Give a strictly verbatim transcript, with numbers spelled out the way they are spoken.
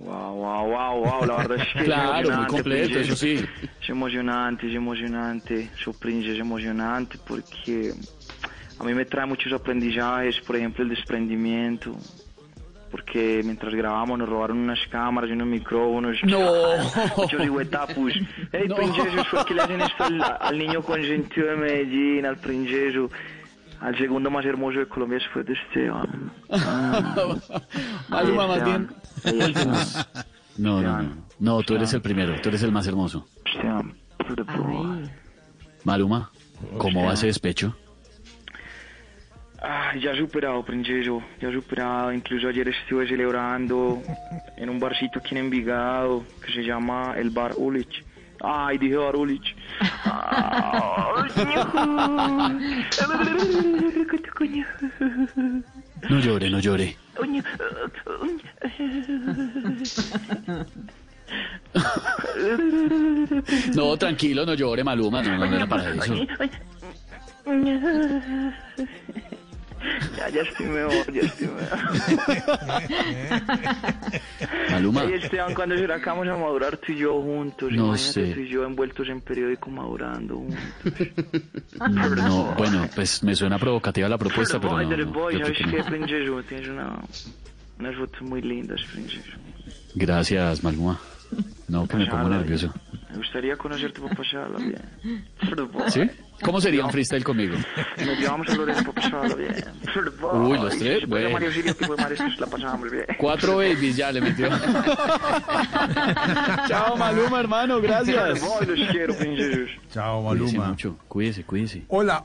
Wow, wow, wow, wow, la verdad es que claro, es muy completo, Prince, eso sí. Es emocionante, es emocionante, Soprince, es emocionante porque a mí me trae muchos aprendizajes, por ejemplo el desprendimiento, porque mientras grabamos nos robaron unas cámaras y unos micrófonos. ¡No! Muchos rihuetapus. ¡Ey, no. Princeso! ¿Por qué le hacen esto al, al niño consentido de Medellín, al Princeso? Al segundo más hermoso de Colombia después de Esteban. Ah, Maluma, más bien. No, no, no. No, tú eres el primero, tú eres el más hermoso. Esteban. Maluma, ¿cómo va ese despecho? Ah, ya superado, Princeso. Ya superado. Incluso ayer estuve celebrando en un barcito aquí en Envigado que se llama el Bar Ulich. Ay, dije Bar Ulich. No llore, no llore. No, tranquilo, no llore, Maluma. No, no, no era para eso. Ya, ya estoy mejor, ya estoy mejor. Maluma. Oye, Esteban, ¿cuándo será que vamos a madurar tú y yo juntos? No Imagínate sé. Tú y yo envueltos en periódico madurando juntos. No, no, bueno, pues me suena provocativa la propuesta, pero, pero, pero no. Boy, no, ¿sabes qué, Princeso? Tienes una, unas fotos muy lindas, Princeso. Gracias, Maluma. No, que me pongo nervioso. Me gustaría conocerte para pasarla bien. ¿Sí? ¿Cómo sería un freestyle conmigo? Nos llevamos a Loreto para pasarla bien. Uy, los tres, bueno. Mario Sirio, tipo de Mario, la pasamos bien. Cuatro babies ya le metió. Chao, Maluma, hermano, gracias. Los quiero, princesos. Chao, Maluma. Cuídese, cuídese. Hola.